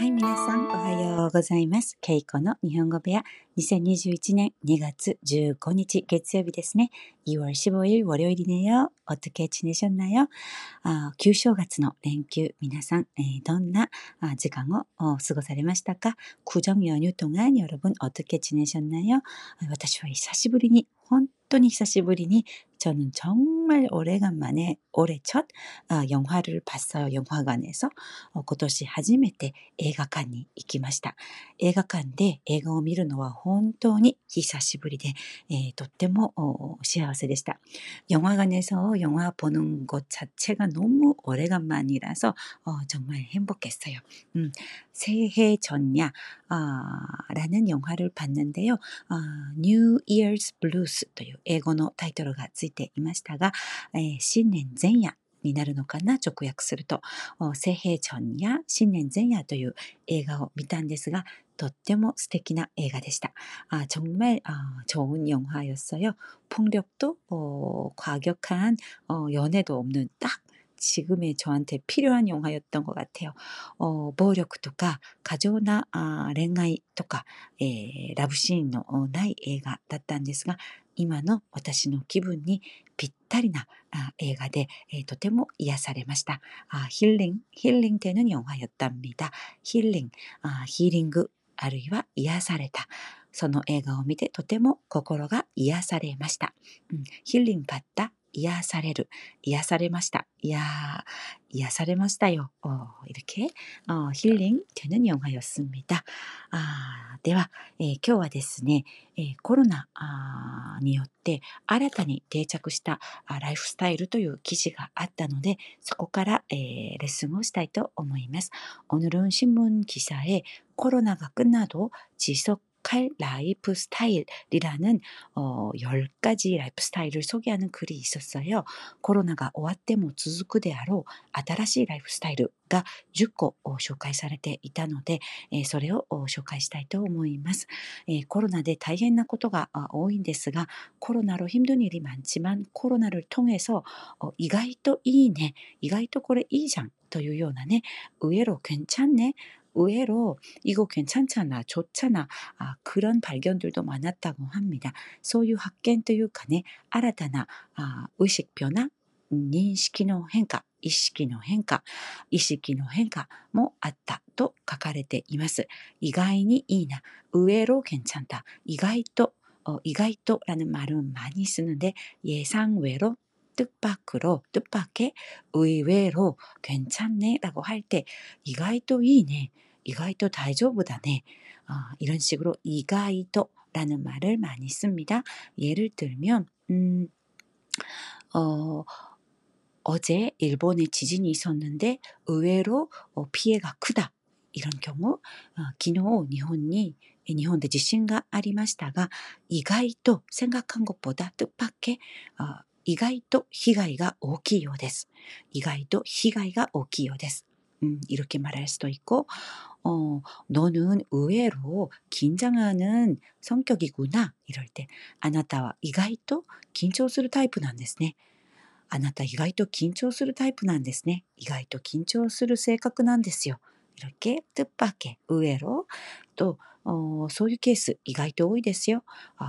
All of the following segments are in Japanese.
はい、皆さんおはようございます。ケイコの日本語部屋、2021年2月15日月曜日ですね。 2월 15일 월요일이네요. 어떻게 지내셨나요?旧正月の連休、皆さん、どんな時間を過ごされましたか？구정 연휴 동안 여러분 어떻게 지내셨나요? 私は本当に久しぶりに저는 정말 오래간만에 올해 첫 영화를 봤어요. 영화관에서 今年初めて映画館に行きました。 映画館で 映画を見るのは本当に久しぶりで、 とっても 幸せでした。 영화관에서 영화 보는 것 자체가 너무 오래간만이라서 정말 행복했어요. 새해 전야 라는 영화를 봤는데요. New Year's Blues という英語のタイトルがついていましたが、 新年前夜になるのかな直訳すると、 새해前夜、 新年前夜という 映画を見たんですが、 とっても素敵な映画でした。 정말 좋은 영화였어요. 폭력도 과격한 연애도 없는 딱 지금의 저한테 필요한 영화였던 것 같아요.暴力とか 過剰な 恋愛とか ラブシーンのない映画だったんですが、 今の私の気分にぴったりな映画でとても癒されました。 힐링되는 영화였답니다. 힐링, 히링그 あるいは癒された。その映画を見てとても心が癒されました。 힐링받다 癒される、癒されました。 癒されましたよ。 이렇게 힐링되는 영화였습니다. では、今日はですね、 コロナによって新たに定着したライフスタイルという記事があったので、そこからレッスンをしたいと思います。 오늘은 신문 기사에 코로나가 끝나도 지속 칼 라이프 스타일이라는 10가지 라이프 스타일을 소개하는 글이 있었어요. 코로나가 終わっても続くであろう新しい 라이프 스타일 が10個紹介されていたので、それを紹介したいと思います。コロナで大変なことが多いんですが、 コロナ로 힘든 일이 많지만、コロナ를 통해서意外といいね、意外とこれいいじゃんというようなね、 의외로 괜찮네, 의외로 이거 괜찮잖아, 좋잖아, 그런 발견들도 많았다고 합니다. 소유 학견というかね、 新たな 의식 변화, 認識の変化、意識の変化もあったと書かれています。意外にいいな、 의외로 괜찮다, 意外と라는 말은 많이 쓰는데, 예상외로, 뜻밖으로, 뜻밖의, 의외로, 괜찮네라고 할 때, 意外といいね, 意外と大丈夫だね, 이런 식으로 意外と라는 말을 많이 씁니다. 예를 들면, 어제 일본에 지진이 있었는데 의외로 피해가 크다. 이런 경우, 昨日日本で地震がありましたが、 意外と 생각한 것보다 뜻밖의 意外と被害が大きいようです。 意外と被害が大きいようです。 이렇게 말할 수도 있고, 너는 의외로 긴장하는 성격이구나. 이럴 때, あなたは意外と緊張するタイプなんですね。 あなた意外と緊張するタイプなんですね。 意外と緊張する性格なんですよ。 이렇게 뜻밖의, 의외로, 또 소유 케이스 意外と多いですよ。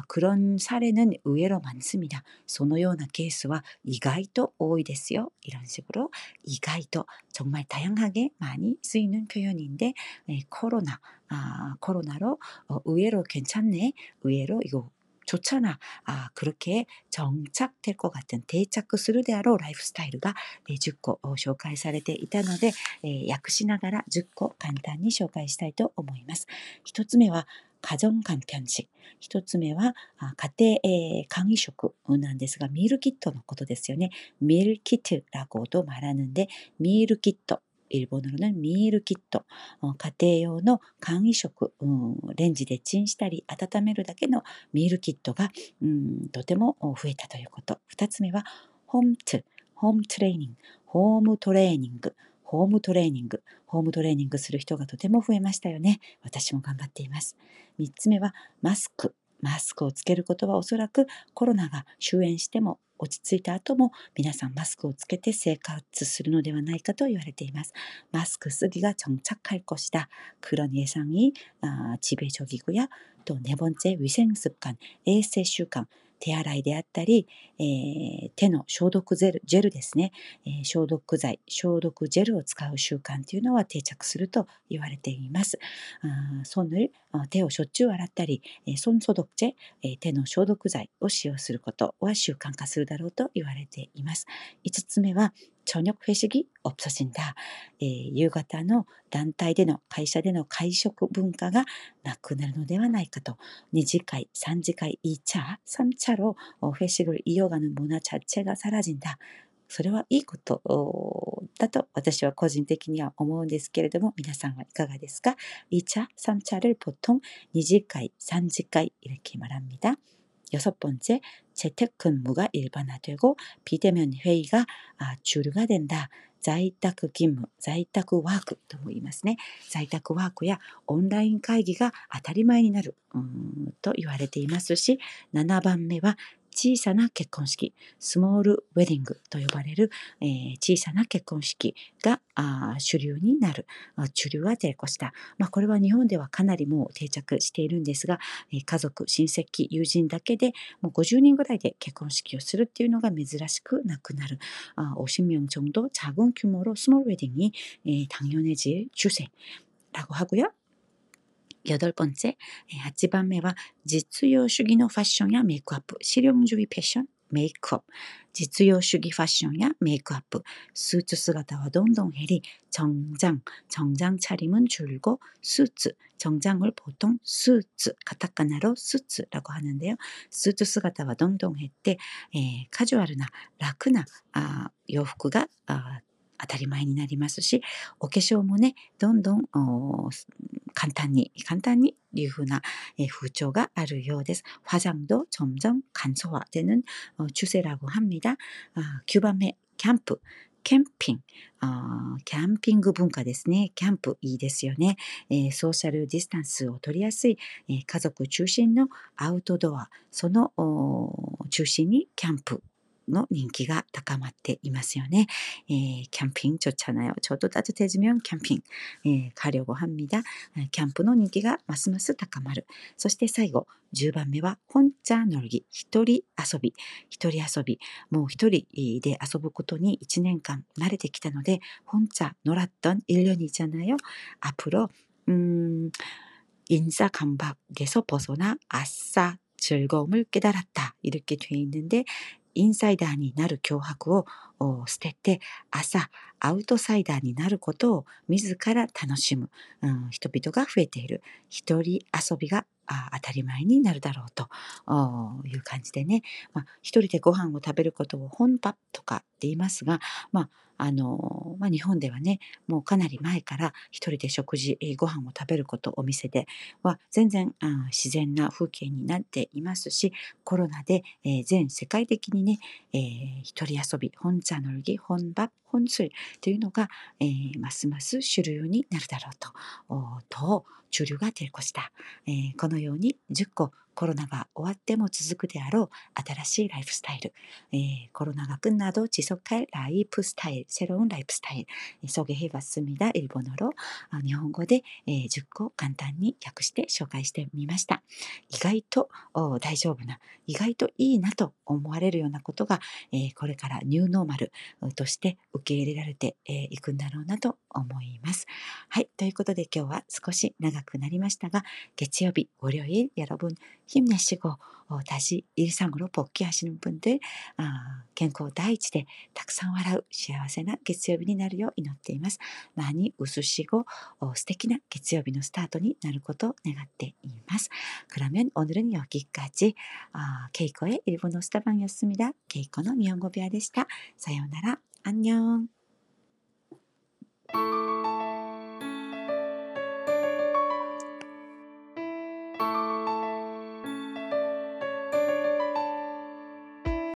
그런 사례는 의외로 많습니다. そのようなケースは意外と多いですよ。 이런 식으로 意外と 정말 다양하게 많이 쓰이는 표현인데, 코로나, 코로나로 의외로 괜찮네, 의외로 이거 좋잖아, 그렇게 정착될 것 같은 定着するであろう 라이프 스타일가 10個 紹介されていたので、 訳しながら 10個 간단히 紹介したいと思います。 1つ目は 가정간편식, 1つ目は 家庭간이식なんですが、 ミールキットのことですよね。 ミールキット라고도 말하는데, ミールキット 일본어로는 미르키토, 가정용 간이식, 렌즈에 チンしたり温めるだけの ミルキットがとても増えたということ。 2つ目は ホームトレーニングする人がとても増えましたよね。 私も頑張っています。 3つ目はマスクをつけることはおそらくコロナが終焉しても落ち着いた後も皆さんマスクをつけて生活するのではないかと言われています。マスク쓰기가 정착할 것이다. 그런 예상이 지배적이고요. 또 네 번째 위생 습관,衛生習慣手洗いであったり、手の消毒ジェルですね、消毒剤、消毒ジェルを使う習慣というのは定着すると言われています。手をしょっちゅう洗ったり、손소독제、手の消毒剤を使用することは習慣化するだろうと言われています。5つ目は、저녁회식이없어진다。夕方の団体での会社での会食文化がなくなるのではないかと。2次会、3次会、2차、3차로 회식을 이어가는 문화 자체가 사라진다。それはいいことだと私は個人的には思うんですけれども、皆さんはいかがですか？ 2차、3차를보통2次会、3次会이렇게말합니다。 여섯 번째, 재택근무가 일반화되고 비대면 회의가 주류가 된다. 자이타크 근무, 자이타크 워크도 뭐言いますね. 자이타크 워크야 온라인 회의가 当たり前になると言われていますし, 7番目は小さな結婚式、スモールウェディングと呼ばれる、小さな結婚式が主流になる、主流は定着した。これは日本ではかなりもう定着しているんですが、家族、親戚、友人だけでもう50人ぐらいで結婚式をするっていうのが珍しくなくなる。50명 정도 작은 규모로スモールウェディングに、당연해질 추세라고 하고요。 여덟 번째, 8번目は 実用主義の ファッションや 메이크업, 실용주의 패션, 메이크업, 実用主義 ファッションや 메이크업, 수트 姿は どんどん減り, 정장 차림은 줄고, 수트, 정장을 보통 수트, 가타카나로 수트라고 하는데요. 수트 姿は どんどん減って, 카주얼나, 楽な 洋服が 当たり前になりますし、お化粧もね、どんどん簡単にというふうな風潮があるようです。화장도 점점 간소화되는 추세라고 합니다. 9번目、 キャンプ。 캠핑, 캠핑 문화 ですね. 캠프, いいですよね. 소셜 디스턴스를 取りやすい 가족 중심의 아웃도어, その中心に 캠프の人気が高まっていますよね。キャンピング좋잖아요。ちょっと따뜻해지면キャンピング、가려고합니다。キャンプの人気がますます高まる。そして最後、10番目は혼자놀기、一人遊び。一人遊び。もう一人で遊ぶことに1年間慣れてきたので、혼자놀았던1년이잖아요。앞으로 인싸 감박에서 벗어나 아싸 즐거움을 깨달았다。이렇게 돼 있는데、インサイダーになる脅迫を捨てて、朝アウトサイダーになることを自ら楽しむ、人々が増えている。一人遊びが当たり前になるだろうという感じでね、一人でご飯を食べることを혼밥とかって言いますが、日本ではね、もうかなり前から一人でご飯を食べること、お店では全然自然な風景になっていますし、コロナで、全世界的にね、一人遊び、혼자놀기、혼밥、혼술というのが、ますます主流になるだろうと主流が出るした。このように10個コロナが終わっても続くであろう新しいライフスタイル、コロナが끝나도 지속할ライフスタイル、새로운ライフスタイル、소개해봤습니다。일본어로、日本語で、10個簡単に訳して紹介してみました。意外と大丈夫な、意外といいなと思われるようなことが、これからニューノーマルとして受け入れられていくんだろうなと思います。はい、ということで今日は少し長くなりましたが、月曜日、월요일、여러분 힘내시고 다시 일상으로 복귀하시는 분들 건강 第一で たくさん笑う 幸せな 月曜日になるよう祈っています。 많이 웃으시고素敵な 月曜日の スタートになることを願っています。 그러면 오늘은 여기까지 케이코의 일본어 스타방이었습니다. 케이코의 일본어部屋でした。 さようなら。 안녕。